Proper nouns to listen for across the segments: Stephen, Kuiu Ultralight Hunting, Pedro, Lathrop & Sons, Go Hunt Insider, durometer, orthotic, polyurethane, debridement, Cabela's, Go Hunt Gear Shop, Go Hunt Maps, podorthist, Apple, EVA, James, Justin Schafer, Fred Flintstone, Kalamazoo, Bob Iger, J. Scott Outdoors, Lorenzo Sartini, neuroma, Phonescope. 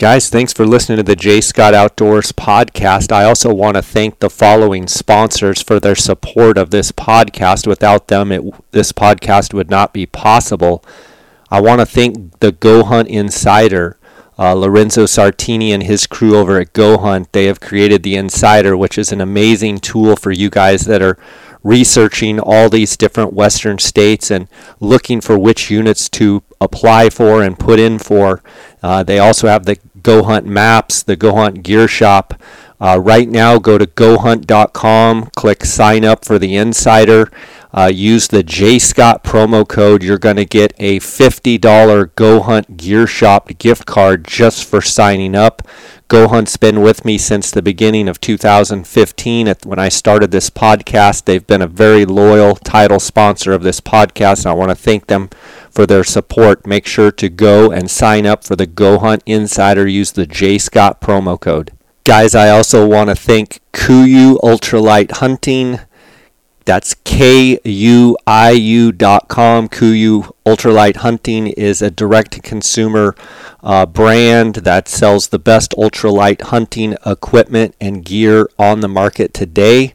Guys, thanks for listening to the J. Scott Outdoors podcast. I also want to thank the following sponsors for their support of this podcast. Without them, this podcast would not be possible. I want to thank the Go Hunt Insider, Lorenzo Sartini and his crew over at Go Hunt. They have created the Insider, which is an amazing tool for you guys that are researching all these different western states and looking for which units to apply for and put in for. They also have the Go Hunt Maps, the Go Hunt Gear Shop. Right now, go to gohunt.com, click sign up for the Insider. Use the J. Scott promo code. You're going to get a $50 Go Hunt Gear Shop gift card just for signing up. Go Hunt's been with me since the beginning of 2015. When I started this podcast, they've been a very loyal title sponsor of this podcast, and I want to thank them for their support. Make sure to go and sign up for the Go Hunt Insider. Use the J. Scott promo code. Guys, I also want to thank Kuiu Ultralight Hunting. That's KUIU.com. Kuiu Ultralight Hunting is a direct-to-consumer brand that sells the best ultralight hunting equipment and gear on the market today.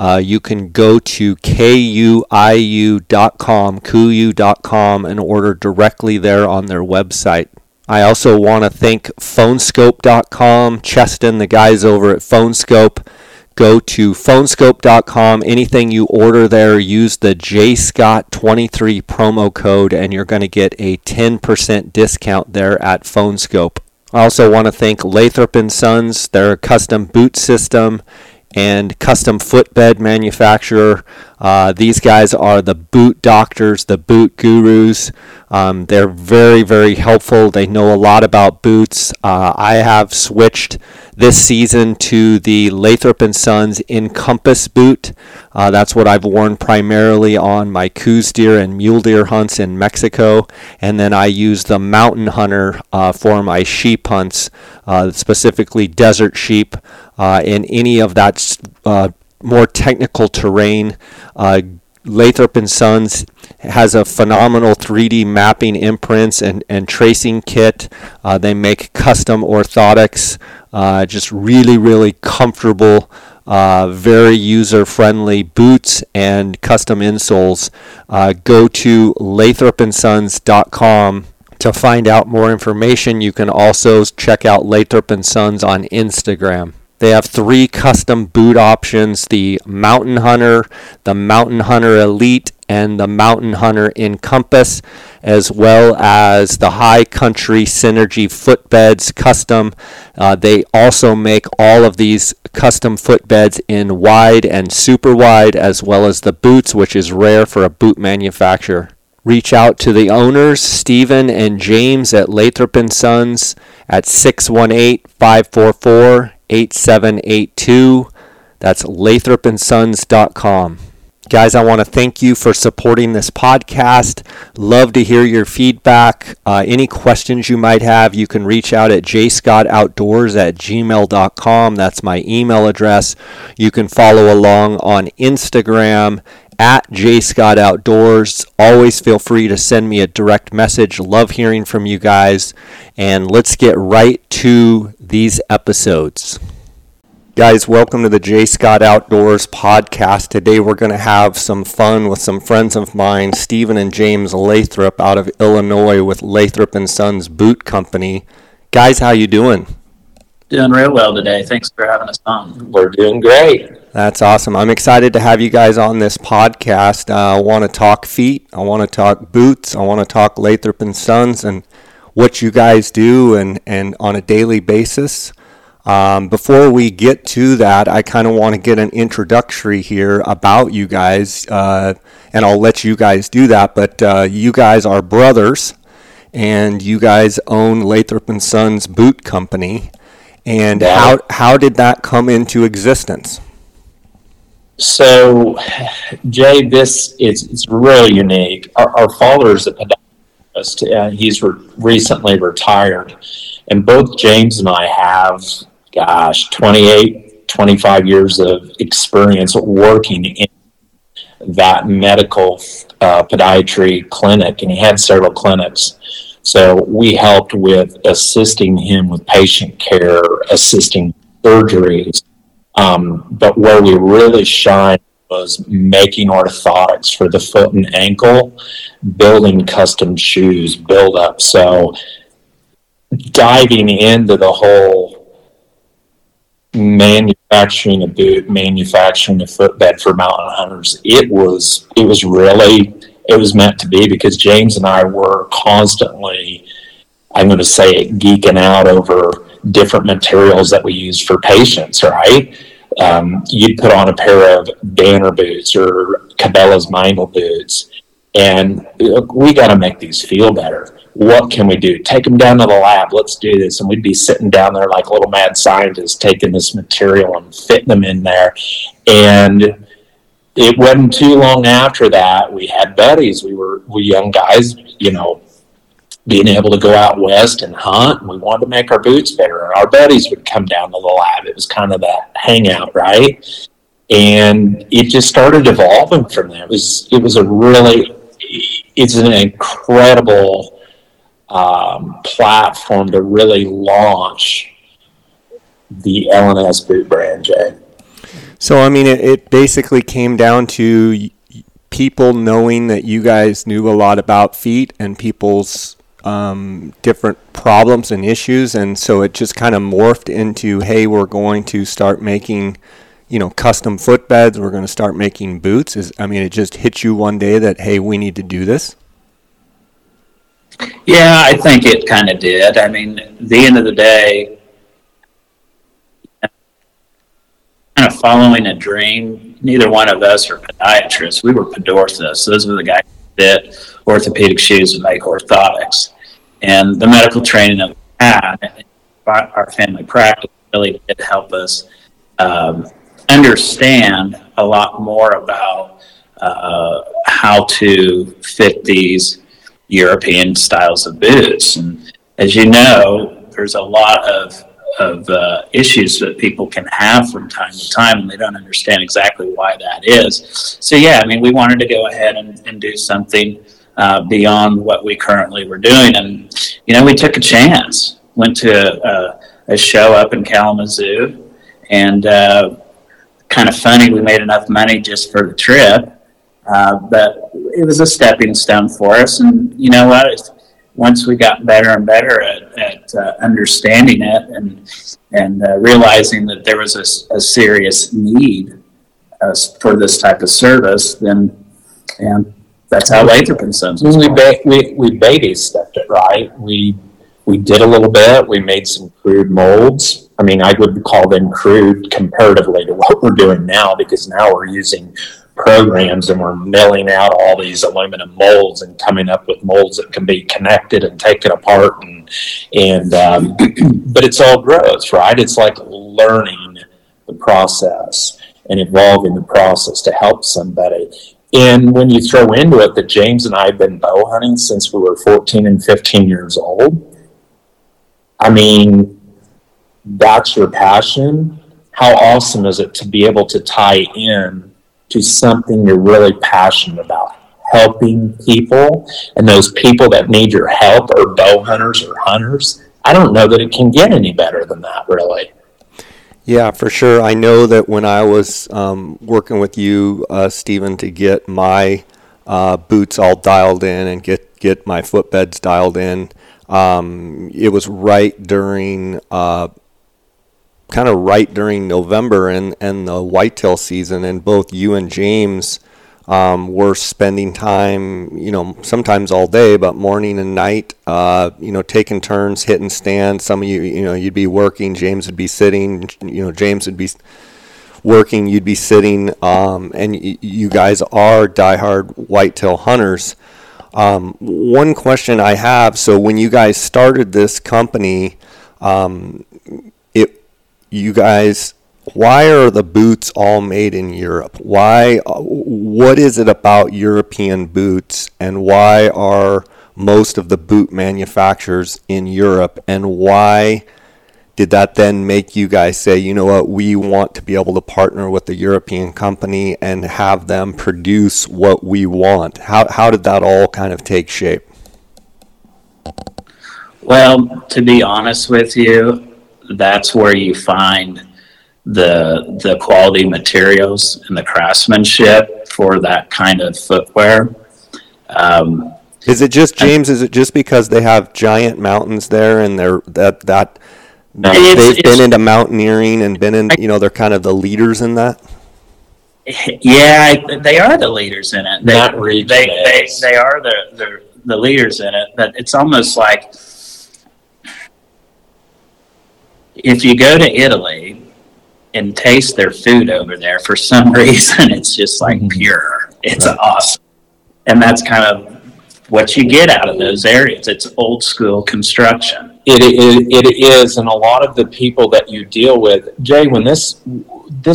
You can go to KUIU.com, Kuiu.com, and order directly there on their website. I also want to thank Phonescope.com, Cheston, the guys over at Phonescope. Go to Phonescope.com. Anything you order there, use the JScott23 promo code, and you're going to get a 10% discount there at Phonescope. I also want to thank Lathrop & Sons, their custom boot system and custom footbed manufacturer. These guys are the boot doctors, the boot gurus. They're very, very helpful. They know a lot about boots. I have switched this season to the Lathrop & Sons Encompass boot. That's what I've worn primarily on my coos deer and mule deer hunts in Mexico. And then I use the Mountain Hunter for my sheep hunts, specifically desert sheep, in any of that more technical terrain. Lathrop & Sons has a phenomenal 3D mapping imprints and tracing kit. They make custom orthotics, just really, really comfortable, very user-friendly boots and custom insoles. Go to lathropandsons.com to find out more information. You can also check out Lathrop & Sons on Instagram. They have three custom boot options: the Mountain Hunter Elite, and the Mountain Hunter Encompass, as well as the High Country Synergy footbeds custom. They also make all of these custom footbeds in wide and super wide, as well as the boots, which is rare for a boot manufacturer. Reach out to the owners, Stephen and James at Lathrop & Sons, at 618-544-8782. That's lathropandsons.com. Guys, I want to thank you for supporting this podcast. Love to hear your feedback. Any questions you might have, you can reach out at jscottoutdoors@gmail.com. That's my email address. You can follow along on Instagram at jscottoutdoors. Always feel free to send me a direct message. Love hearing from you guys. And let's get right to these episodes. Guys, welcome to the J. Scott Outdoors podcast. Today we're going to have some fun with some friends of mine, Stephen and James Lathrop out of Illinois with Lathrop & Sons Boot Company. Guys, how you doing? Doing real well today. Thanks for having us on. We're doing great. That's awesome. I'm excited to have you guys on this podcast. I want to talk feet. I want to talk boots. I want to talk Lathrop & Sons and what you guys do and on a daily basis. Before we get to that, I kind of want to get an introductory here about you guys, and I'll let you guys do that, but you guys are brothers, and you guys own Lathrop & Sons Boot Company, and how did that come into existence? So, Jay, this is really unique. Our father's a pedagogist, and he's recently retired, and both James and I have... 25 years of experience working in that medical podiatry clinic, and he had several clinics. So we helped with assisting him with patient care, assisting surgeries. But where we really shined was making orthotics for the foot and ankle, building custom shoes, build up. So diving into the whole manufacturing a boot, manufacturing a footbed for mountain hunters, it was meant to be, because James and I were constantly, I'm going to say it, geeking out over different materials that we use for patients, right? You'd put on a pair of Banner boots or Cabela's Mangle boots, and we got to make these feel better. What can we do? Take them down to the lab. Let's do this. And we'd be sitting down there like little mad scientists, taking this material and fitting them in there. And it wasn't too long after that, we had buddies. We young guys, you know, being able to go out west and hunt, and we wanted to make our boots better. And our buddies would come down to the lab. It was kind of that hangout, right? And it just started evolving from there. It's an incredible platform to really launch the L&S boot brand, Jay. So, I mean, it basically came down to people knowing that you guys knew a lot about feet and people's different problems and issues, and so it just kind of morphed into, hey, we're going to start making, you know, custom footbeds. We're going to start making boots. It just hit you one day that, hey, we need to do this. Yeah, I think it kind of did. I mean, at the end of the day, kind of following a dream, neither one of us are podiatrists. We were podorthists. Those were the guys who fit orthopedic shoes and make orthotics. And the medical training that we had, our family practice, really did help us understand a lot more about how to fit these European styles of boots. And as you know, there's a lot of issues that people can have from time to time, and they don't understand exactly why that is. So yeah, I mean, we wanted to go ahead and do something beyond what we currently were doing. And, you know, we took a chance, went to a show up in Kalamazoo, and kind of funny, we made enough money just for the trip. But it was a stepping stone for us, and you know what? Once we got better and better at understanding it and realizing that there was a serious need for this type of service, then and that's how Lathrop & Sons. We baby stepped it, right? We did a little bit. We made some crude molds. I mean, I would call them crude comparatively to what we're doing now, because now we're using programs and we're milling out all these aluminum molds and coming up with molds that can be connected and taken apart and but it's all growth, right? It's like learning the process and evolving the process to help somebody. And when you throw into it that James and I have been bow hunting since we were 14 and 15 years old, I mean, that's your passion. How awesome is it to be able to tie in to something you're really passionate about, helping people, and those people that need your help are bow hunters or hunters. I don't know that it can get any better than that, really. Yeah, for sure. I know that when I was working with you, Stephen, to get my boots all dialed in and get my footbeds dialed in, it was right during November and the whitetail season, and both you and James were spending time, you know, sometimes all day, but morning and night, you know, taking turns, hitting stands. Some of you, you know, you'd be working, James would be sitting, you know, James would be working, you'd be sitting, and you guys are diehard whitetail hunters. One question I have, so when you guys started this company, why are the boots all made in Europe? What is it about European boots, and why are most of the boot manufacturers in Europe, and why did that then make you guys say, you know what, we want to be able to partner with a European company and have them produce what we want? How did that all kind of take shape? Well, to be honest with you, that's where you find the quality materials and the craftsmanship for that kind of footwear. Is it just, James, is it just because they have giant mountains there and they're that they've been into mountaineering and been in, you know, they're kind of the leaders in that? Yeah, they are the leaders in it. They are the leaders in it, but it's almost like if you go to Italy and taste their food over there, for some reason, it's just like pure. It's awesome. And that's kind of what you get out of those areas. It's old school construction. It is, and a lot of the people that you deal with, Jay, when this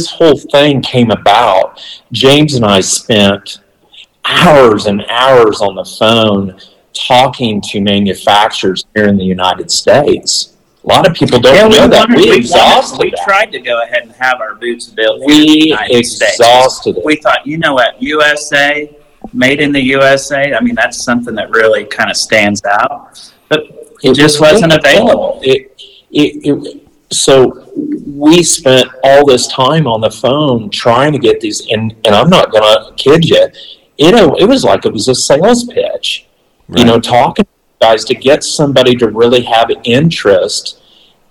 whole thing came about, James and I spent hours and hours on the phone talking to manufacturers here in the United States. A lot of people don't know that. We tried to go ahead and have our boots built. We exhausted it. We thought, you know what, USA, made in the USA, I mean, that's something that really kind of stands out. But it just wasn't available. So we spent all this time on the phone trying to get these, and I'm not going to kid you, it was like it was a sales pitch, right. You know, talking to guys to get somebody to really have interest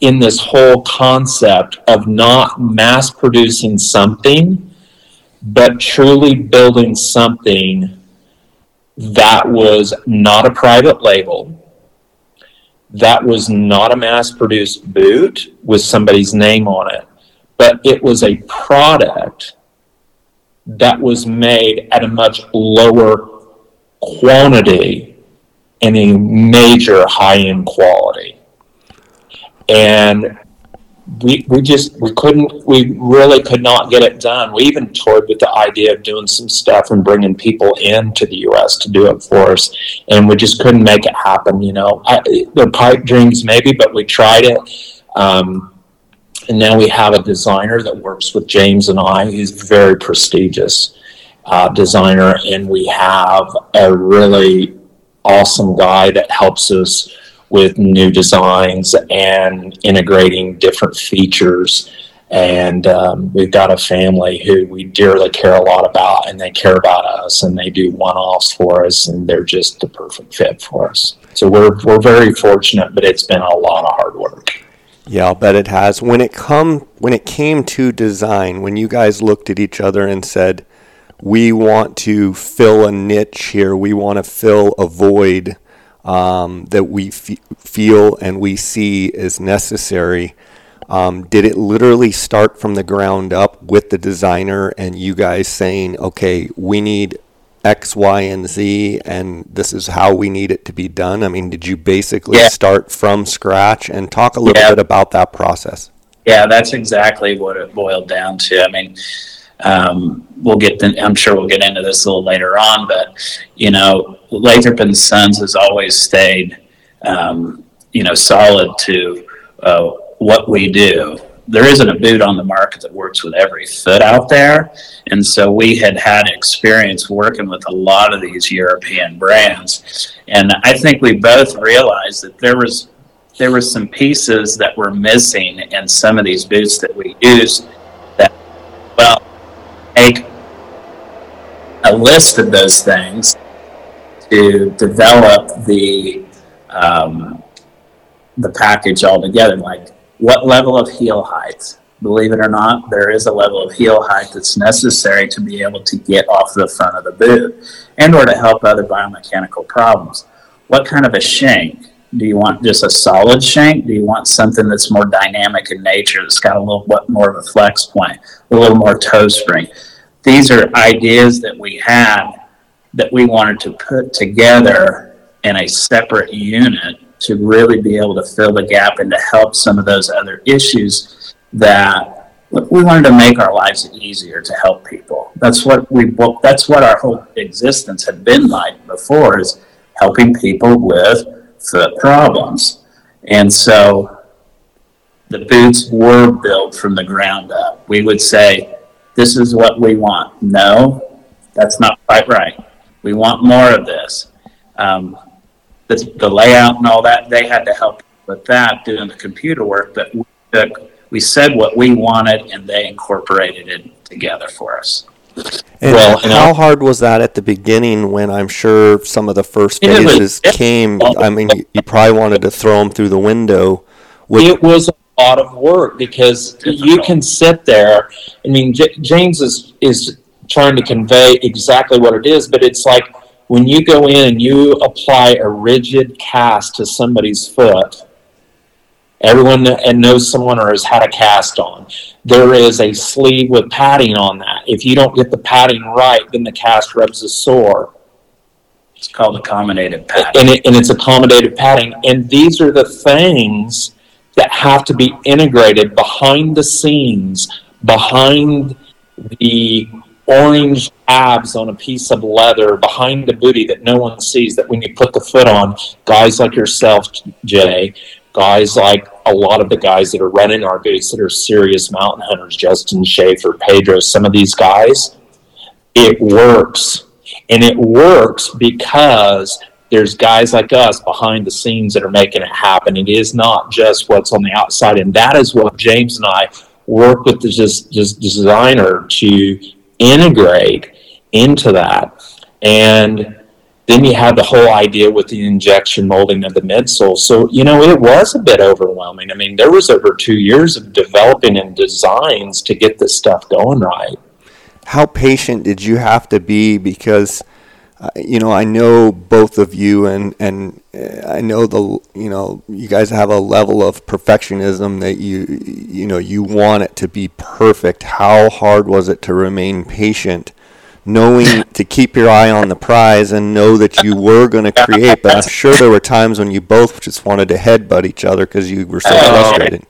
in this whole concept of not mass producing something, but truly building something that was not a private label, that was not a mass-produced boot with somebody's name on it, but it was a product that was made at a much lower quantity and a major high-end quality. And we really could not get it done. We even toyed with the idea of doing some stuff and bringing people into the U.S. to do it for us, and we just couldn't make it happen, you know. They're pipe dreams maybe, but we tried it. And now we have a designer that works with James and I. He's a very prestigious designer, and we have a really awesome guy that helps us with new designs and integrating different features. And we've got a family who we dearly care a lot about, and they care about us, and they do one-offs for us, and they're just the perfect fit for us. So we're very fortunate, but it's been a lot of hard work. Yeah, I'll bet it has. When it came to design, when you guys looked at each other and said, we want to fill a niche here, we want to fill a void that we feel and we see is necessary. Did it literally start from the ground up with the designer and you guys saying, okay, we need X, Y, and Z, and this is how we need it to be done? I mean, did you basically start from scratch? And talk a little bit about that process. Yeah, that's exactly what it boiled down to. I mean, I'm sure we'll get into this a little later on, but, you know, Lathrop & Sons has always stayed, you know, solid to what we do. There isn't a boot on the market that works with every foot out there. And so we had experience working with a lot of these European brands. And I think we both realized that there were some pieces that were missing in some of these boots that we used that, well, make a list of those things to develop the package altogether. Like, what level of heel height? Believe it or not, there is a level of heel height that's necessary to be able to get off the front of the boot and or to help other biomechanical problems. What kind of a shank? Do you want just a solid shank? Do you want something that's more dynamic in nature, that's got a little bit more of a flex point, a little more toe spring? These are ideas that we had that we wanted to put together in a separate unit to really be able to fill the gap and to help some of those other issues that we wanted to make our lives easier to help people. That's what our whole existence had been like before, is helping people with foot problems. And so the boots were built from the ground up. We would say, this is what we want. No, that's not quite right. We want more of this. the layout and all that, they had to help with that, doing the computer work. But we said what we wanted, and they incorporated it together for us. And how hard was that at the beginning when I'm sure some of the first phases came? I mean, you probably wanted to throw them through the window. It was a lot of work because you can sit there. I mean, James is trying to convey exactly what it is, but it's like when you go in and you apply a rigid cast to somebody's foot, everyone that knows someone or has had a cast on, there is a sleeve with padding on that. If you don't get the padding right, then the cast rubs is sore. It's called accommodative padding. And it's accommodative padding. And these are the things that have to be integrated behind the scenes, behind the orange abs on a piece of leather, behind the booty that no one sees, that when you put the foot on, guys like yourself, Jay, guys like a lot of the guys that are running our boots that are serious mountain hunters, Justin Schafer, Pedro, some of these guys, it works. And it works because there's guys like us behind the scenes that are making it happen. It is not just what's on the outside. And that is what James and I work with the just designer to integrate into that. And then you had the whole idea with the injection molding of the midsole. So, it was a bit overwhelming. I mean, there was over 2 years of developing and designs to get this stuff going right. How patient did you have to be? Because, I know both of you and I know you guys have a level of perfectionism that you want it to be perfect. How hard was it to remain patient? Knowing to keep your eye on the prize and know that you were going to create, but I'm sure there were times when you both just wanted to headbutt each other because you were so frustrated.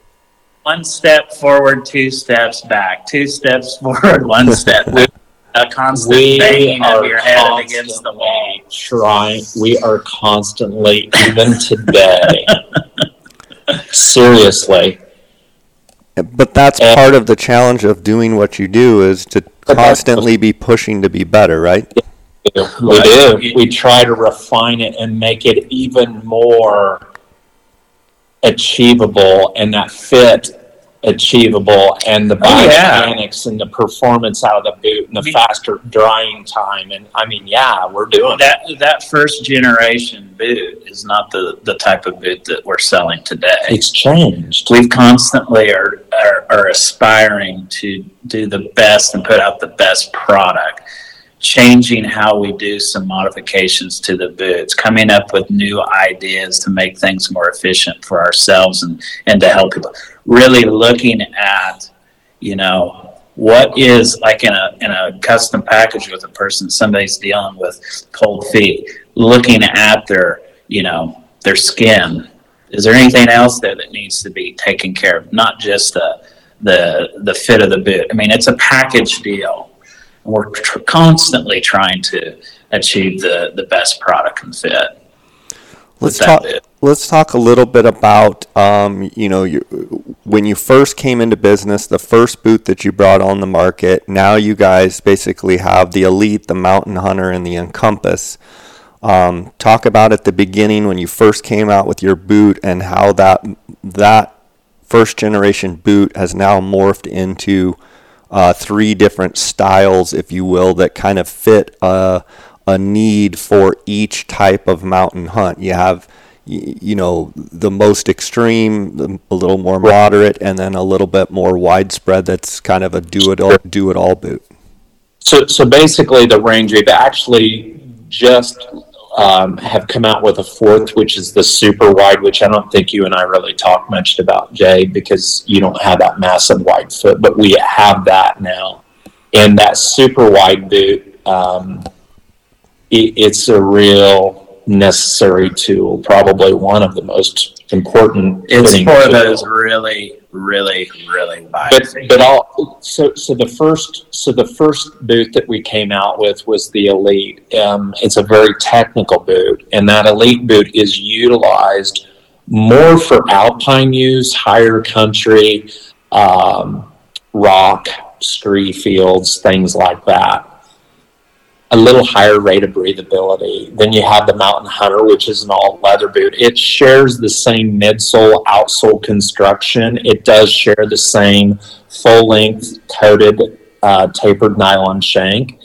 One step forward, two steps back. Two steps forward, one step back. A constant banging of your head against the wall. We are constantly, even today, seriously. But that's part of the challenge of doing what you do is to constantly be pushing to be better, right? We do. We try to refine it and make it even more achievable and that fit achievable and the biomechanics and the performance out of the boot and the faster drying time. And I mean, we're doing that. That first generation boot is not the type of boot that we're selling today. It's changed. We constantly are aspiring to do the best and put out the best product, changing how we do some modifications to the boots, coming up with new ideas to make things more efficient for ourselves and to help people. Really looking at, what is like in a custom package with a person, somebody's dealing with cold feet, looking at their, their skin. Is there anything else there that needs to be taken care of? Not just the fit of the boot. I mean, it's a package deal. We're constantly trying to achieve the best product and fit. Let's talk a little bit about, when you first came into business, the first boot that you brought on the market. Now you guys basically have the Elite, the Mountain Hunter, and the Encompass. Talk about at the beginning when you first came out with your boot and how that first generation boot has now morphed into three different styles, if you will, that kind of fit a need for each type of mountain hunt. You have, the most extreme, a little more moderate, and then a little bit more widespread. That's kind of a do it all boot. So basically, the range we've actually just have come out with a fourth, which is the super wide, which I don't think you and I really talk much about, Jay, because you don't have that massive wide foot, but we have that now. And that super wide boot, it's a real necessary tool, probably one of the most important. It's for those really, really, really wide. So the first boot that we came out with was the Elite. It's a very technical boot, and that Elite boot is utilized more for alpine use, higher country, rock, scree fields, things like that. a little higher rate of breathability. Then you have the Mountain Hunter, which is an all-leather boot. It shares the same midsole, outsole construction. It does share the same full-length, coated, tapered nylon shank.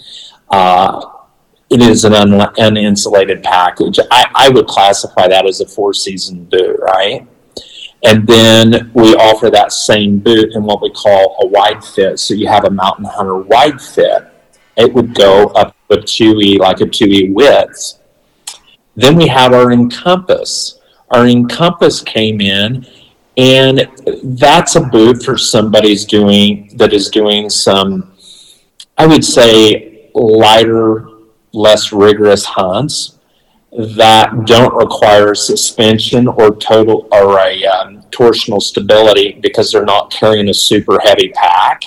It is an uninsulated package. I would classify that as a four-season boot, right? And then we offer that same boot in what we call a wide fit. So you have a Mountain Hunter wide fit. It would go up to a 2E, like a 2E width. Then we have our Encompass. Our Encompass came in, and that's a boot for somebody's that is doing some, I would say, lighter, less rigorous hunts that don't require suspension or total or a torsional stability, because they're not carrying a super heavy pack.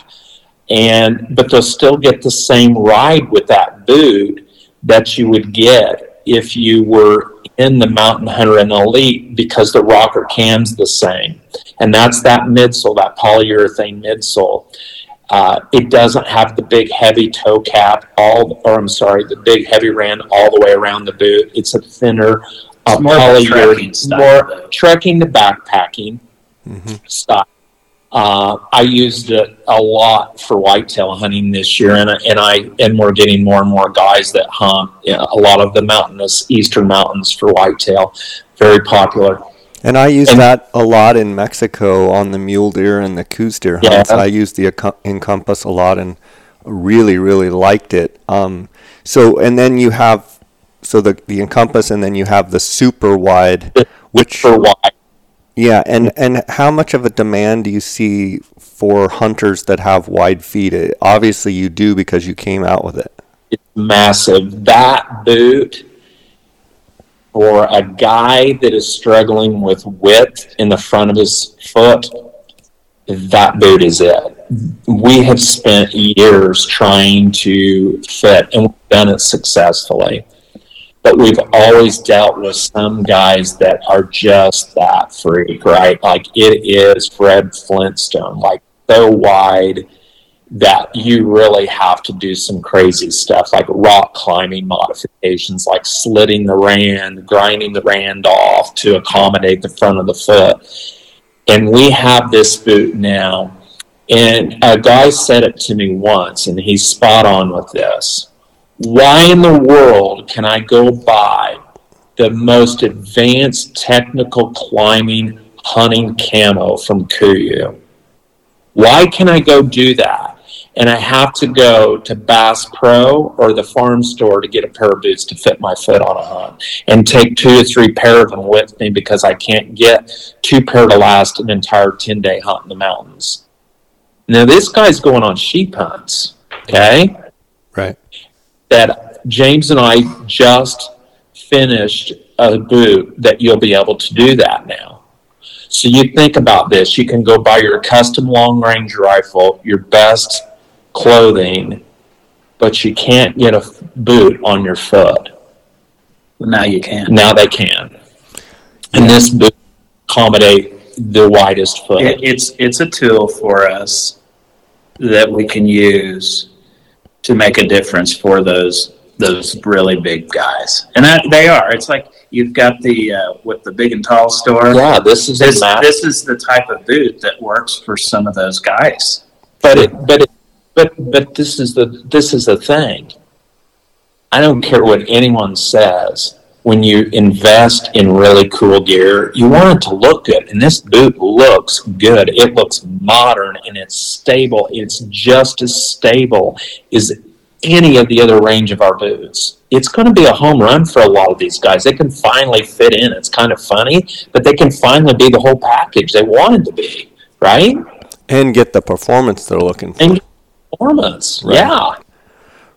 But they'll still get the same ride with that boot that you would get if you were in the Mountain Hunter and Elite, because the rocker cam's the same. And that's that midsole, that polyurethane midsole. It doesn't have the big heavy toe cap the big heavy rand all the way around the boot. It's a thinner, polyurethane, more trekking to backpacking style. I used it a lot for whitetail hunting this year, and we're getting more and more guys that hunt a lot of the mountainous eastern mountains for whitetail. Very popular. And I use that a lot in Mexico on the mule deer and the coos deer hunts. Yeah. I used the Encompass a lot and really, really liked it. So the Encompass, and then you have the super wide, Yeah, and how much of a demand do you see for hunters that have wide feet? Obviously, you do, because you came out with it. It's massive. That boot, for a guy that is struggling with width in the front of his foot, that boot is it. We have spent years trying to fit, and we've done it successfully. But we've always dealt with some guys that are just that freak, right? Like, it is Fred Flintstone, like so wide that you really have to do some crazy stuff, like rock climbing modifications, like slitting the rand, grinding the rand off to accommodate the front of the foot. And we have this boot now, and a guy said it to me once, and he's spot on with this. Why in the world can I go buy the most advanced technical climbing hunting camo from Kuiu? Why can I go do that, and I have to go to Bass Pro or the farm store to get a pair of boots to fit my foot on a hunt, and take 2 to 3 pair of them with me because I can't get 2 pair to last an entire 10-day hunt in the mountains? Now, this guy's going on sheep hunts, okay? Right. That James and I just finished a boot that you'll be able to do that now. So you think about this. You can go buy your custom long-range rifle, your best clothing, but you can't get a boot on your foot. Now you can. Now they can. And this boot accommodates the widest foot. It's a tool for us that we can use to make a difference for those really big guys. And they are. It's like you've got the with the big and tall store. Yeah, this is the type of boot that works for some of those guys. But this is the thing. I don't care what anyone says. When you invest in really cool gear, you want it to look good. And this boot looks good. It looks modern, and it's stable. It's just as stable as any of the other range of our boots. It's going to be a home run for a lot of these guys. They can finally fit in. It's kind of funny, but they can finally be the whole package they wanted to be, right? And get the performance they're looking for. And performance, right. Yeah.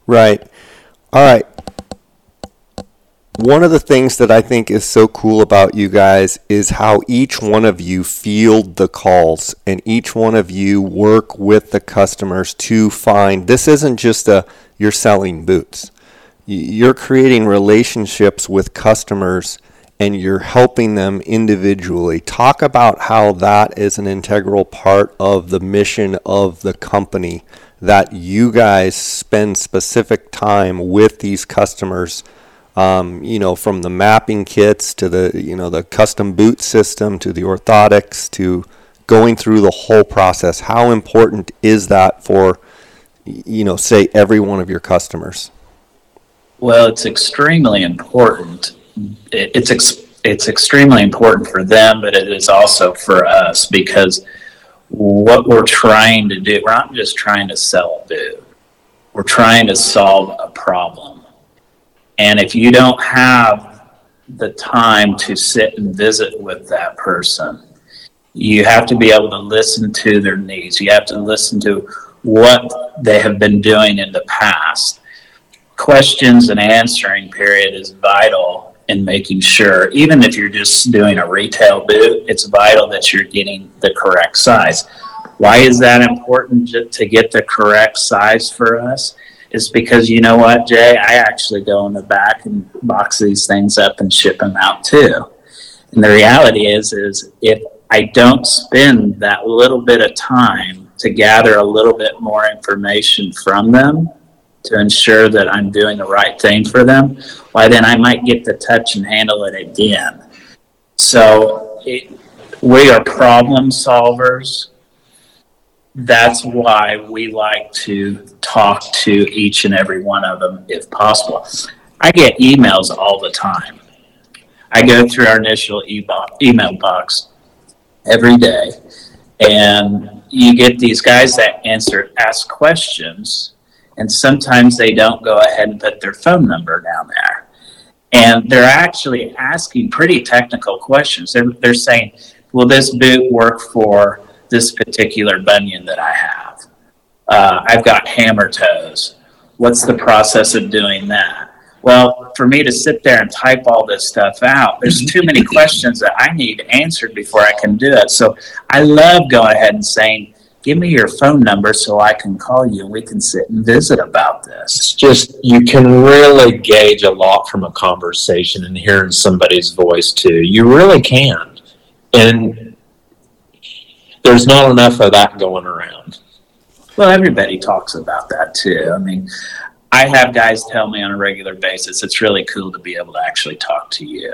Right. All right. One of the things that I think is so cool about you guys is how each one of you field the calls, and each one of you work with the customers to find, this isn't just you're selling boots. You're creating relationships with customers and you're helping them individually. Talk about how that is an integral part of the mission of the company, that you guys spend specific time with these customers, from the mapping kits to the, the custom boot system to the orthotics to going through the whole process. How important is that for, say, every one of your customers? Well, it's extremely important. It's extremely important for them, but it is also for us, because what we're trying to do, we're not just trying to sell a boot. We're trying to solve a problem. And if you don't have the time to sit and visit with that person, you have to be able to listen to their needs. You have to listen to what they have been doing in the past. Questions and answering period is vital. And making sure, even if you're just doing a retail boot, it's vital that you're getting the correct size. Why is that important to get the correct size for us? It's because, you know what, Jay, I actually go in the back and box these things up and ship them out too. And the reality is if I don't spend that little bit of time to gather a little bit more information from them, to ensure that I'm doing the right thing for them, why then I might get to touch and handle it again. So we are problem solvers. That's why we like to talk to each and every one of them if possible. I get emails all the time. I go through our initial email box every day, and you get these guys that ask questions. And sometimes they don't go ahead and put their phone number down there. And they're actually asking pretty technical questions. They're saying, will this boot work for this particular bunion that I have? I've got hammer toes. What's the process of doing that? Well, for me to sit there and type all this stuff out, there's too many questions that I need answered before I can do it. So I love going ahead and saying, give me your phone number so I can call you and we can sit and visit about this. It's just, you can really gauge a lot from a conversation and hearing somebody's voice too. You really can. And there's not enough of that going around. Well, everybody talks about that too. I mean, I have guys tell me on a regular basis, it's really cool to be able to actually talk to you.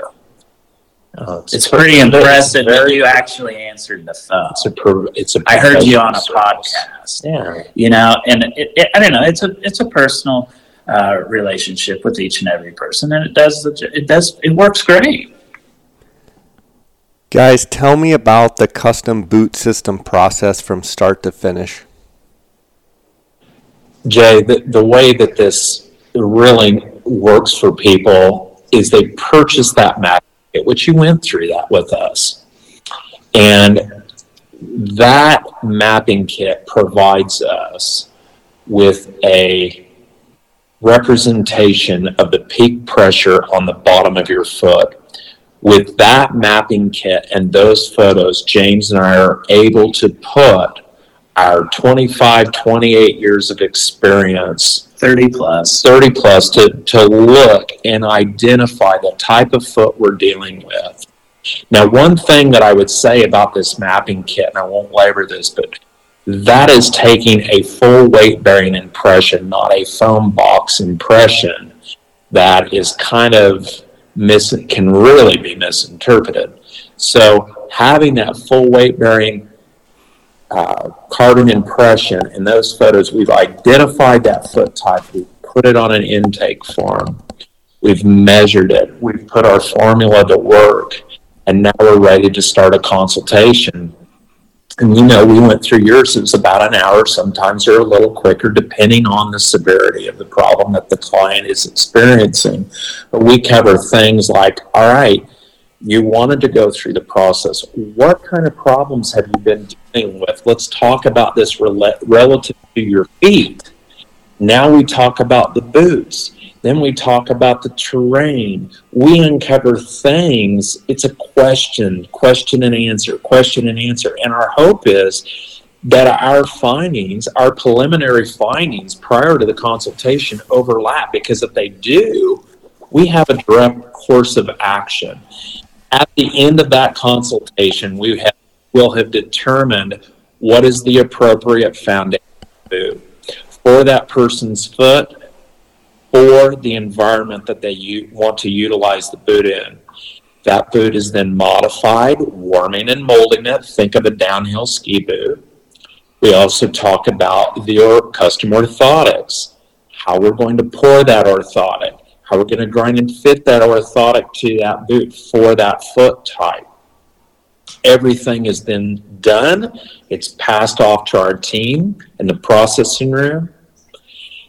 Oh, it's pretty impressive that you actually answered the phone. I heard you on a podcast. Yeah, and I don't know. It's a personal relationship with each and every person, and it works great. Guys, tell me about the custom boot system process from start to finish. Jay, the way that this really works for people is they purchase that map, which you went through that with us. And that mapping kit provides us with a representation of the peak pressure on the bottom of your foot. With that mapping kit and those photos, James and I are able to put our 25, 28 years of experience, 30 plus to look and identify the type of foot we're dealing with. Now, one thing that I would say about this mapping kit, and I won't labor this, but that is taking a full weight-bearing impression, not a foam box impression that is kind of can really be misinterpreted. So having that full weight-bearing carbon impression in those photos, we've identified that foot type, we've put it on an intake form, we've measured it, we've put our formula to work, and now we're ready to start a consultation. And we went through yours, it was about an hour, sometimes they're a little quicker depending on the severity of the problem that the client is experiencing. But we cover things like, all right, you wanted to go through the process. What kind of problems have you been dealing with? Let's talk about this relative to your feet. Now we talk about the boots. Then we talk about the terrain. We uncover things. It's a question and answer. And our hope is that our preliminary findings prior to the consultation overlap, because if they do, we have a direct course of action. At the end of that consultation, we will have determined what is the appropriate foundation to do for that person's foot or the environment that they want to utilize the boot in. That boot is then modified, warming and molding it. Think of a downhill ski boot. We also talk about the custom orthotics, how we're going to pour that orthotic, how we're going to grind and fit that orthotic to that boot for that foot type. Everything is then done. It's passed off to our team in the processing room.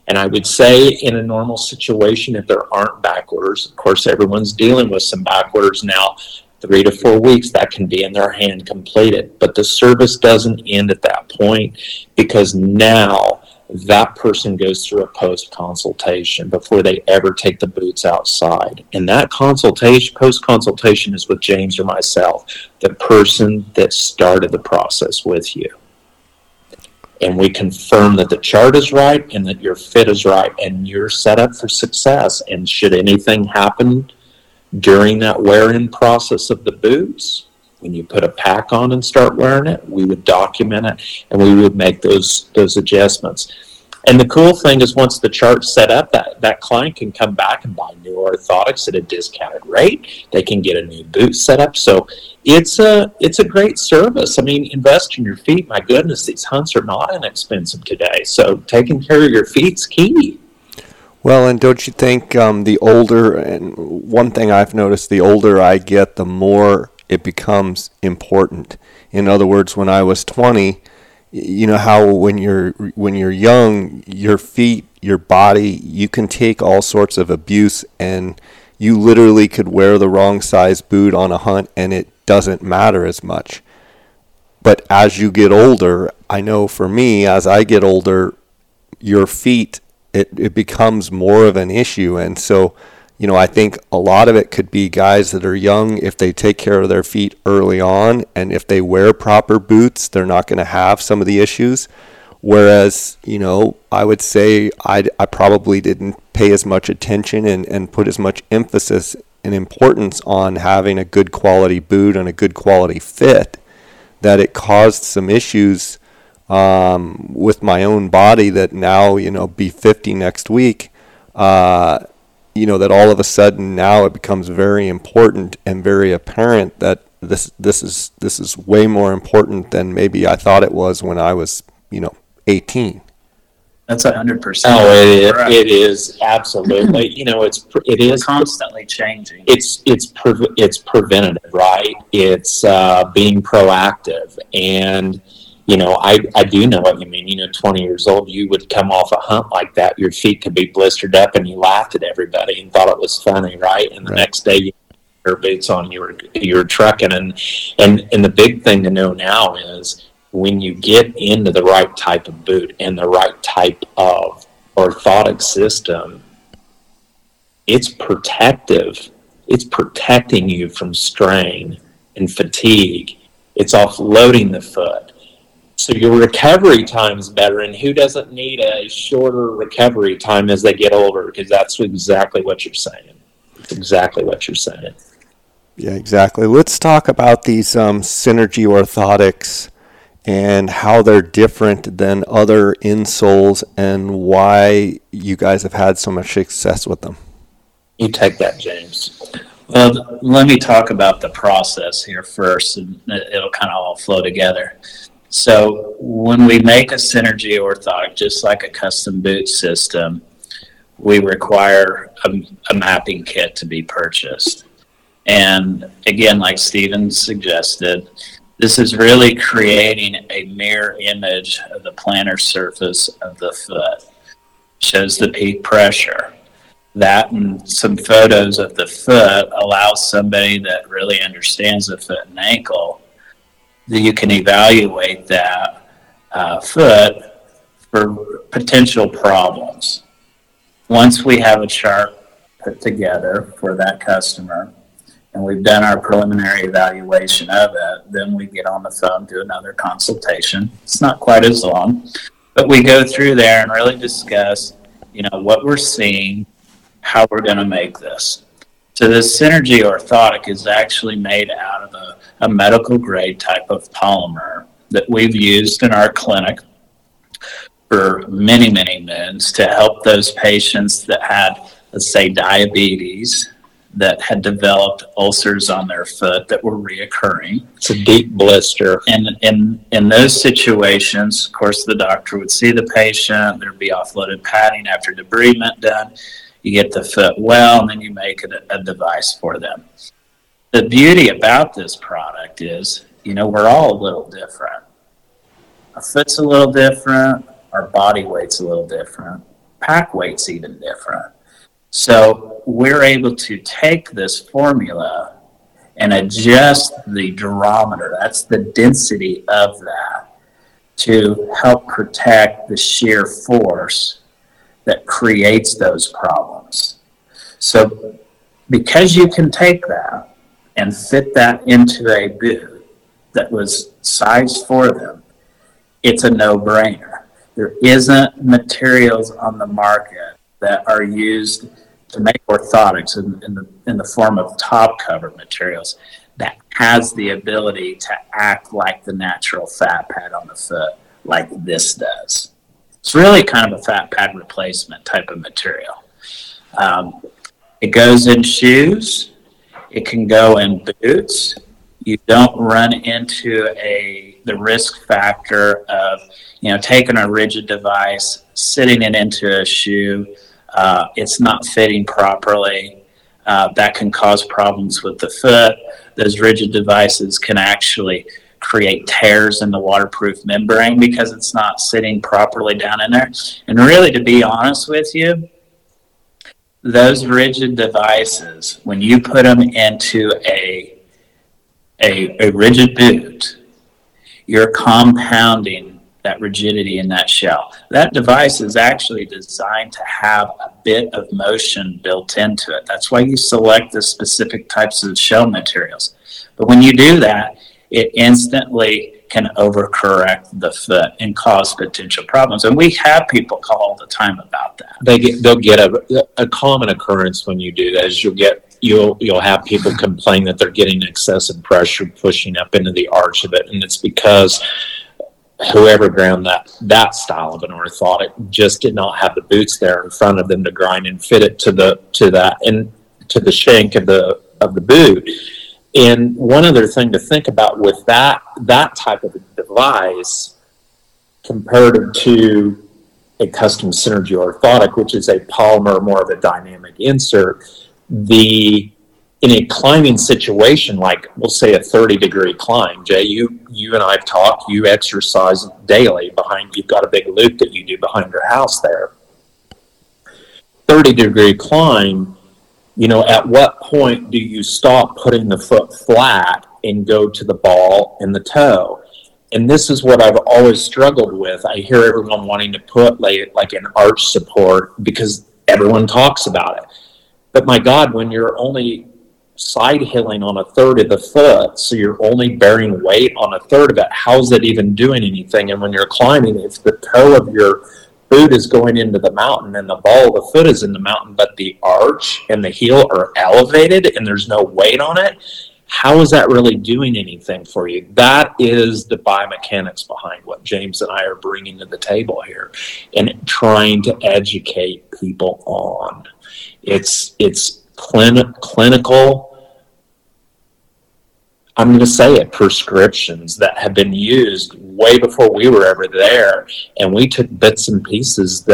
And I would say in a normal situation, if there aren't back orders, of course, everyone's dealing with some back orders now, 3 to 4 weeks, that can be in their hand completed. But the service doesn't end at that point, because now that person goes through a post-consultation before they ever take the boots outside. And that consultation, post-consultation, is with James or myself, the person that started the process with you. And we confirm that the chart is right and that your fit is right and you're set up for success. And should anything happen during that wear-in process of the boots, when you put a pack on and start wearing it, we would document it and we would make those adjustments. And the cool thing is, once the chart's set up, that client can come back and buy new orthotics at a discounted rate. They can get a new boot set up. So it's a great service. I mean, invest in your feet. My goodness, these hunts are not inexpensive today. So taking care of your feet's key. Well, and don't you think the older, and one thing I've noticed, the older I get, the more it becomes important. In other words, when I was 20, you know how when you're young, your feet, your body, you can take all sorts of abuse, and you literally could wear the wrong size boot on a hunt and it doesn't matter as much. But as you get older, I know for me, as I get older, your feet, it becomes more of an issue. And so, you know, I think a lot of it could be guys that are young, if they take care of their feet early on, and if they wear proper boots, they're not going to have some of the issues. Whereas, you know, I would say I probably didn't pay as much attention and put as much emphasis and importance on having a good quality boot and a good quality fit, that it caused some issues with my own body that now, you know, be 50 next week, you know, that all of a sudden now it becomes very important and very apparent that this is way more important than maybe I thought it was when I was, you know, 18. That's 100%. Oh, it is absolutely. You know, it is constantly changing. It's preventative, right? It's being proactive. And you know, I do know what you mean. You know, 20 years old, you would come off a hunt like that. Your feet could be blistered up, and you laughed at everybody and thought it was funny, right? And the next day, you had your boots on, you were trucking. And the big thing to know now is when you get into the right type of boot and the right type of orthotic system, it's protective. It's protecting you from strain and fatigue. It's offloading the foot. So your recovery time is better, and who doesn't need a shorter recovery time as they get older? Because that's exactly what you're saying. That's exactly what you're saying. Yeah, exactly. Let's talk about these Synergy orthotics and how they're different than other insoles and why you guys have had so much success with them. You take that, James. Well, let me talk about the process here first, and it'll kind of all flow together. So when we make a Synergy orthotic, just like a custom boot system, we require a mapping kit to be purchased. And again, like Stephen suggested, this is really creating a mirror image of the planar surface of the foot. Shows the peak pressure. That and some photos of the foot allows somebody that really understands the foot and ankle, that you can evaluate that foot for potential problems. Once we have a chart put together for that customer and we've done our preliminary evaluation of it, then we get on the phone, do another consultation. It's not quite as long, but we go through there and really discuss, you know, what we're seeing, how we're going to make this. So this Synergy Orthotic is actually made out of a medical grade type of polymer that we've used in our clinic for many, many moons to help those patients that had, let's say, diabetes, that had developed ulcers on their foot that were reoccurring. It's a deep blister. And in those situations, of course, the doctor would see the patient. There'd be offloaded padding after debridement done. You get the foot well, and then you make a device for them. The beauty about this product is, you know, we're all a little different. Our foot's a little different. Our body weight's a little different. Pack weight's even different. So we're able to take this formula and adjust the durometer, that's the density of that, to help protect the shear force that creates those problems. So because you can take that and fit that into a boot that was sized for them, it's a no-brainer. There isn't materials on the market that are used to make orthotics in the form of top cover materials that has the ability to act like the natural fat pad on the foot, like this does. It's really kind of a fat pad replacement type of material. It goes in shoes. It can go in boots. You don't run into the risk factor of, you know, taking a rigid device, sitting it into a shoe. It's not fitting properly. That can cause problems with the foot. Those rigid devices can actually create tears in the waterproof membrane because it's not sitting properly down in there. And really, to be honest with you, those rigid devices, when you put them into a rigid boot, you're compounding that rigidity in that shell. That device is actually designed to have a bit of motion built into it. That's why you select the specific types of shell materials. But when you do that, it instantly can overcorrect the foot and cause potential problems. And we have people call all the time about that. They'll get a common occurrence when you do that is you'll have people complain that they're getting excessive pressure pushing up into the arch of it, and it's because whoever ground that style of an orthotic just did not have the boots there in front of them to grind and fit it to the shank of the boot. And one other thing to think about with that type of device compared to a custom Synergy orthotic, which is a polymer, more of a dynamic insert, in a climbing situation, like we'll say a 30-degree climb, Jay, you and I have talked, you exercise daily behind, you've got a big loop that you do behind your house there. 30-degree climb, you know, at what point do you stop putting the foot flat and go to the ball and the toe? And this is what I've always struggled with. I hear everyone wanting to put like an arch support because everyone talks about it. But my God, when you're only side hilling on a third of the foot, so you're only bearing weight on a third of it, how's it even doing anything? And when you're climbing, if the toe of your boot is going into the mountain and the ball of the foot is in the mountain, but the arch and the heel are elevated and there's no weight on it, how is that really doing anything for you? That is the biomechanics behind what James and I are bringing to the table here and trying to educate people on. It's clinical, I'm going to say it, prescriptions that have been used way before we were ever there. And we took bits and pieces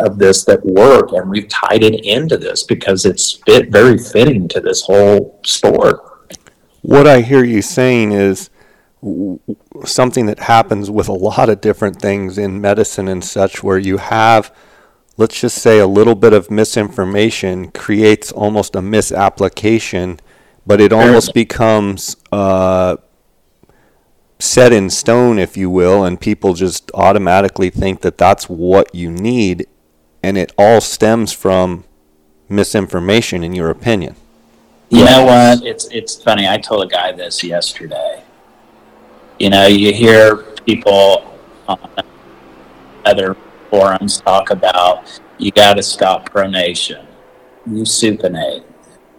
of this that work, and we've tied it into this because it's very fitting to this whole sport. What I hear you saying is something that happens with a lot of different things in medicine and such, where you have, let's just say, a little bit of misinformation creates almost a misapplication, but it almost becomes set in stone, if you will, and people just automatically think that that's what you need, and it all stems from misinformation, in your opinion. You know what? It's funny. I told a guy this yesterday. You know, you hear people on other forums talk about, you got to stop pronation. Supinate.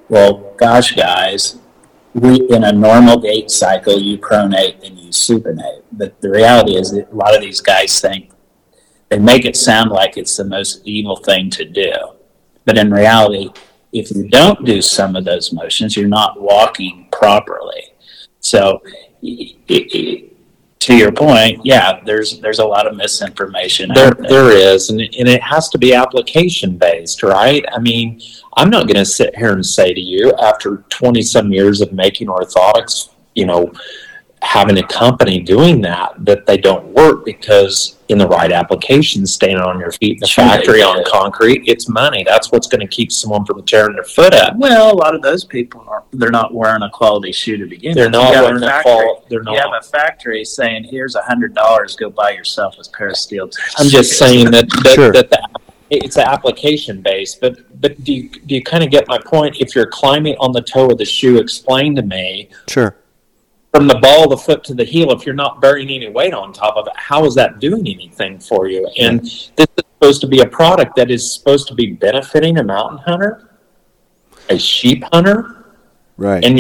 Well, gosh, guys, in a normal gait cycle, you pronate and you supinate. But the reality is that a lot of these guys think, they make it sound like it's the most evil thing to do. But in reality, if you don't do some of those motions, you're not walking properly. So to your point, yeah, there's a lot of misinformation out there. There is, and it has to be application-based, right? I mean, I'm not going to sit here and say to you, after 20-some years of making orthotics, you know, having a company doing that they don't work, because in the right application, standing on your feet in the factory on concrete, it's money. That's what's going to keep someone from tearing their foot up. Well, a lot of those people they're not wearing a quality shoe to begin with. They're not wearing a quality. You have a factory saying, "Here's $100, go buy yourself a pair of steel shoes." I'm just saying that it's application based, but do you kind of get my point? If you're climbing on the toe of the shoe, explain to me. Sure. From the ball of the foot to the heel, if you're not bearing any weight on top of it, how is that doing anything for you? And this is supposed to be a product that is supposed to be benefiting a mountain hunter, a sheep hunter, right? And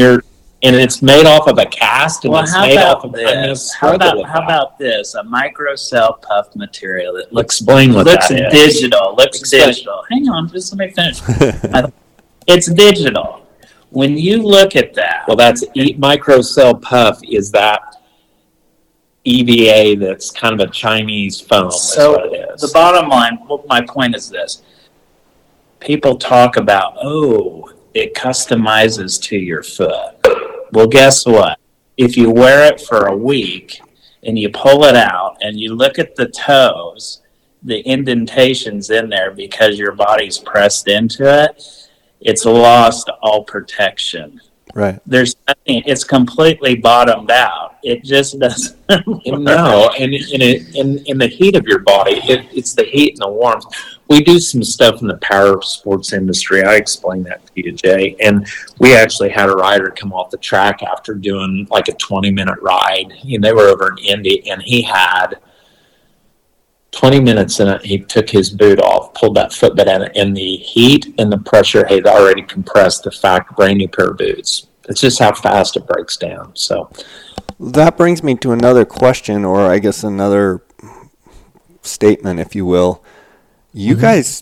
it's made off of a cast, and it's made off of this. How about this? A microcell puffed material that looks digital. Hang on, just let me finish. It's digital. When you look at that, well, that's microcell puff is that EVA that's kind of a Chinese foam. So is what it is. The bottom line, well, my point is this: people talk about, oh, it customizes to your foot. Well, guess what? If you wear it for a week and you pull it out and you look at the toes, the indentations in there because your body's pressed into it, it's lost all protection. Right. There's nothing. It's completely bottomed out. It just doesn't. No. And in the heat of your body, it's the heat and the warmth. We do some stuff in the power sports industry. I explained that to you, Jay. And we actually had a rider come off the track after doing like a 20-minute ride. And they were over in Indy, and he had 20 minutes in it, he took his boot off, pulled that footbed out, and the heat and the pressure had already compressed the brand new pair of boots. It's just how fast it breaks down. So that brings me to another question, or I guess another statement, if you will. You guys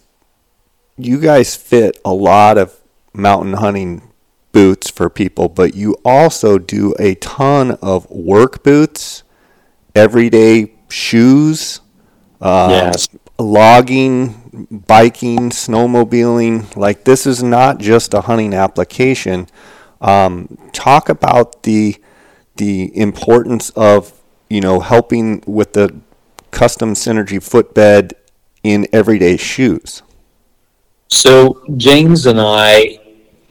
fit a lot of mountain hunting boots for people, but you also do a ton of work boots, everyday shoes. Yes. Logging, biking, snowmobiling, like this is not just a hunting application. Talk about the importance of, you know, helping with the custom synergy footbed in everyday shoes. So James and I,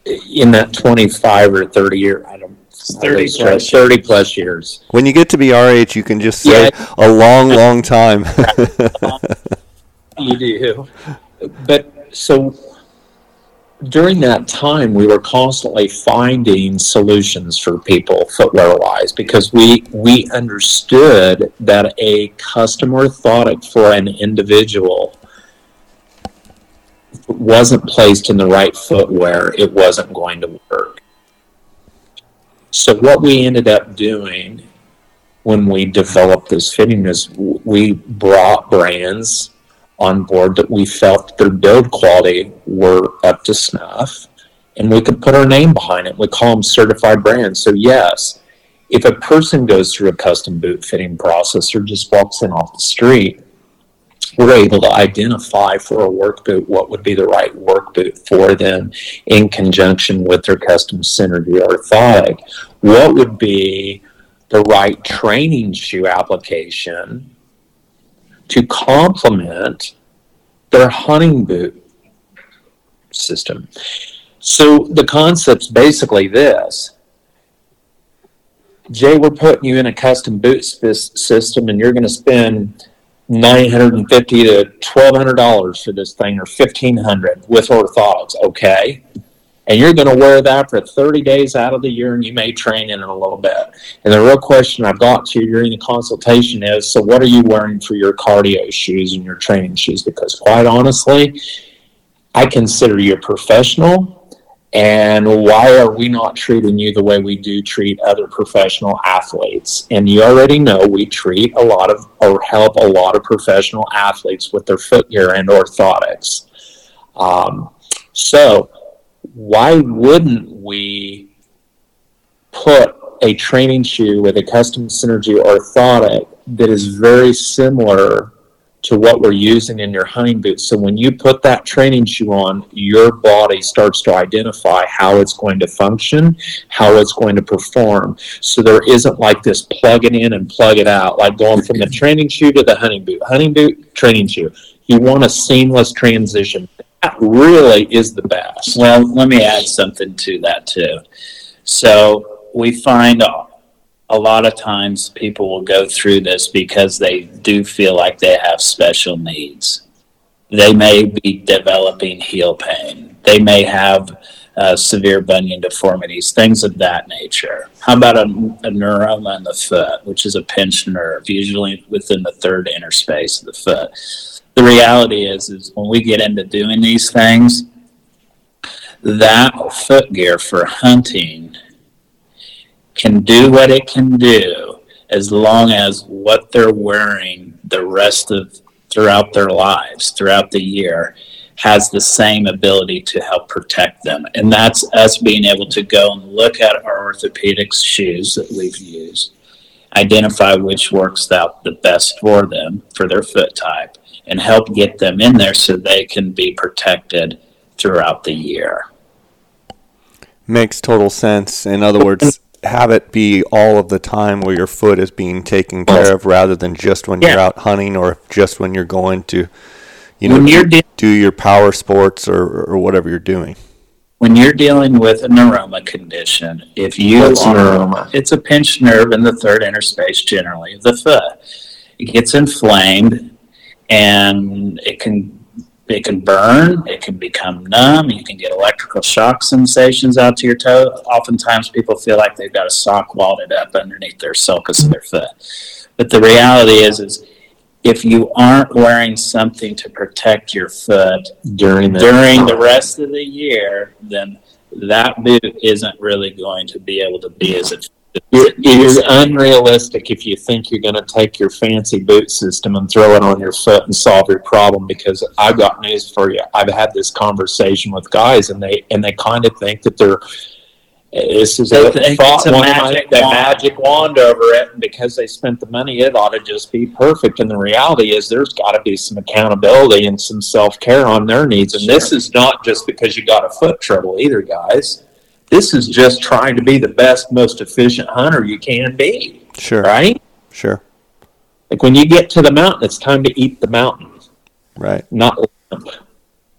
in that 25 or 30 year, I don't 30 plus years. When you get to be our age, you can just say a long, long time. You do. But so during that time, we were constantly finding solutions for people footwear-wise, because we understood that a custom orthotic for an individual wasn't placed in the right footwear, it wasn't going to work. So what we ended up doing when we developed this fitting is we brought brands on board that we felt their build quality were up to snuff, and we could put our name behind it. We call them certified brands. So yes, if a person goes through a custom boot fitting process or just walks in off the street, we're able to identify for a work boot what would be the right work boot for them in conjunction with their custom synergy orthotic. What would be the right training shoe application to complement their hunting boot system? So the concept's basically this. Jay, we're putting you in a custom boot system, and you're going to spend $950 to $1,200 for this thing, or $1,500 with orthotics, okay? And you're going to wear that for 30 days out of the year, and you may train in it a little bit. And the real question I've got to you during the consultation is, so what are you wearing for your cardio shoes and your training shoes? Because quite honestly, I consider you a professional, and why are we not treating you the way we do treat other professional athletes? And you already know we treat a lot of, or help a lot of professional athletes with their footgear and orthotics. So why wouldn't we put a training shoe with a custom Synergy orthotic that is very similar to what we're using in your hunting boots? So when you put that training shoe on, your body starts to identify how it's going to function, how it's going to perform. So there isn't like this plug it in and plug it out, like going from the training shoe to the hunting boot, training shoe. You want a seamless transition. That really is the best. Well, let me add something to that too. So we find a lot of times people will go through this because they do feel like they have special needs. They may be developing heel pain. They may have severe bunion deformities, things of that nature. How about a neuroma in the foot, which is a pinched nerve, usually within the third inner space of the foot? The reality is when we get into doing these things, that footgear for hunting can do what it can do as long as what they're wearing the rest of throughout their lives, throughout the year, has the same ability to help protect them. And that's us being able to go and look at our orthopedic shoes that we've used, identify which works out the best for them, for their foot type, and help get them in there so they can be protected throughout the year. Makes total sense. In other words, have it be all of the time where your foot is being taken care of, rather than just when you're out hunting or just when you're going to, you know, do your power sports or whatever you're doing. When you're dealing with a neuroma condition, if you it's a pinched nerve in the third inner space, generally of the foot. It gets inflamed, and it can burn, it can become numb, you can get electrical shock sensations out to your toe. Oftentimes people feel like they've got a sock wadded up underneath their sulcus of their foot. But the reality is if you aren't wearing something to protect your foot during the rest of the year, then that boot isn't really going to be able to be as effective. It is unrealistic if you think you're going to take your fancy boot system and throw it on your foot and solve your problem, because I've got news for you. I've had this conversation with guys, and they kind of think that magic wand over it, and because they spent the money, it ought to just be perfect. And the reality is there's got to be some accountability and some self-care on their needs. And This is not just because you got a foot trouble either, guys. This is just trying to be the best, most efficient hunter you can be. Sure. Right? Sure. Like when you get to the mountain, it's time to eat the mountain. Right. Not limp.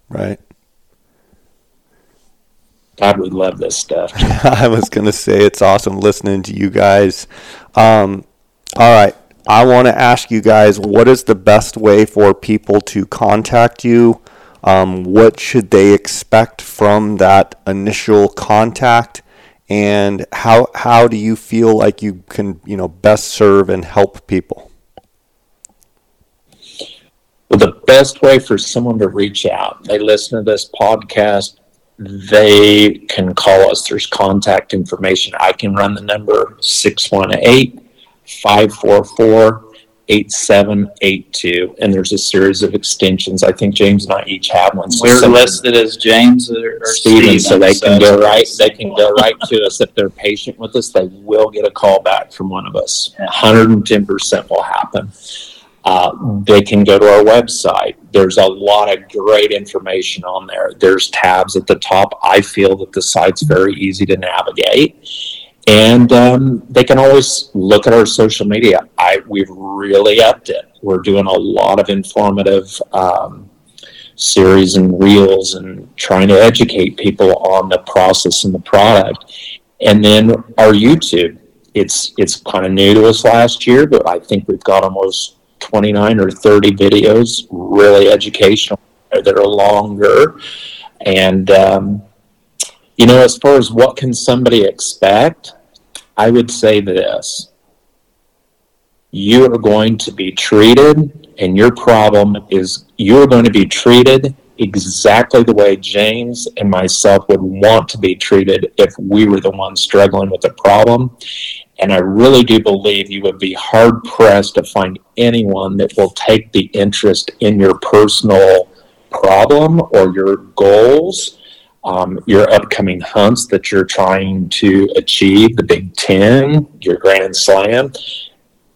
Right. God, we love this stuff. I was going to say it's awesome listening to you guys. All right. I want to ask you guys, what is the best way for people to contact you? What should they expect from that initial contact, and how do you feel like you can, you know, best serve and help people? Well, the best way for someone to reach out, they listen to this podcast, they can call us. There's contact information. I can run the number 618-544-8782, and there's a series of extensions. I think James and I each have one. So we're listed as James or Stephen, so they can go right. They can go right to us. If they're patient with us, they will get a call back from one of us. 110% will happen. They can go to our website. There's a lot of great information on there. There's tabs at the top. I feel that the site's very easy to navigate. And they can always look at our social media. We've really upped it. We're doing a lot of informative series and reels and trying to educate people on the process and the product. And then our YouTube. It's kind of new to us last year, but I think we've got almost 29 or 30 videos, really educational, that are longer. And you know, as far as what can somebody expect, I would say this. You are going to be treated, and your problem is you are going to be treated exactly the way James and myself would want to be treated if we were the ones struggling with the problem. And I really do believe you would be hard-pressed to find anyone that will take the interest in your personal problem or your goals, your upcoming hunts that you're trying to achieve, the Big Ten, your Grand Slam.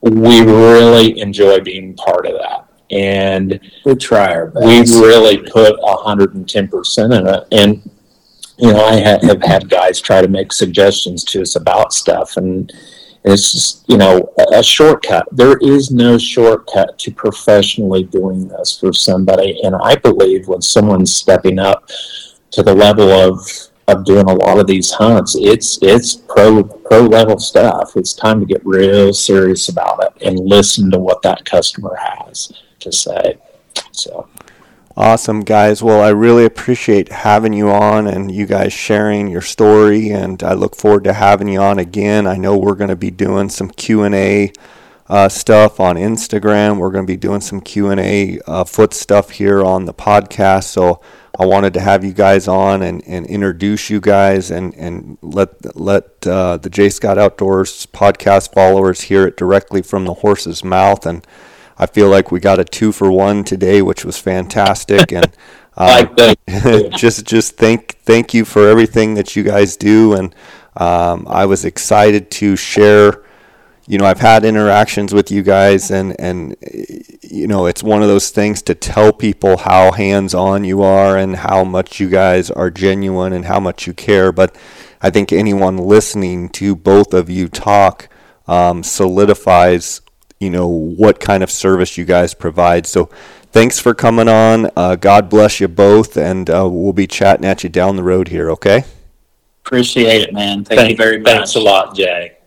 We really enjoy being part of that. And we try our best. We really put 110% in it. And, you know, I have had guys try to make suggestions to us about stuff. And it's just, you know, a shortcut. There is no shortcut to professionally doing this for somebody. And I believe when someone's stepping up to the level of doing a lot of these hunts, it's pro level stuff. It's time to get real serious about it and listen to what that customer has to say. So awesome, guys. Well, I really appreciate having you on and you guys sharing your story, and I look forward to having you on again. I know we're going to be doing some Q&A stuff on Instagram. We're going to be doing some Q&A foot stuff here on the podcast, so I wanted to have you guys on and introduce you guys and let the J. Scott Outdoors podcast followers hear it directly from the horse's mouth. And I feel like we got a 2-for-1 today, which was fantastic. And just thank you for everything that you guys do. And I was excited to share. You know, I've had interactions with you guys, and you know, it's one of those things to tell people how hands-on you are and how much you guys are genuine and how much you care. But I think anyone listening to both of you talk solidifies, you know, what kind of service you guys provide. So thanks for coming on. God bless you both, and we'll be chatting at you down the road here, okay? Appreciate it, man. Thank you very much. Thanks a lot, Jay.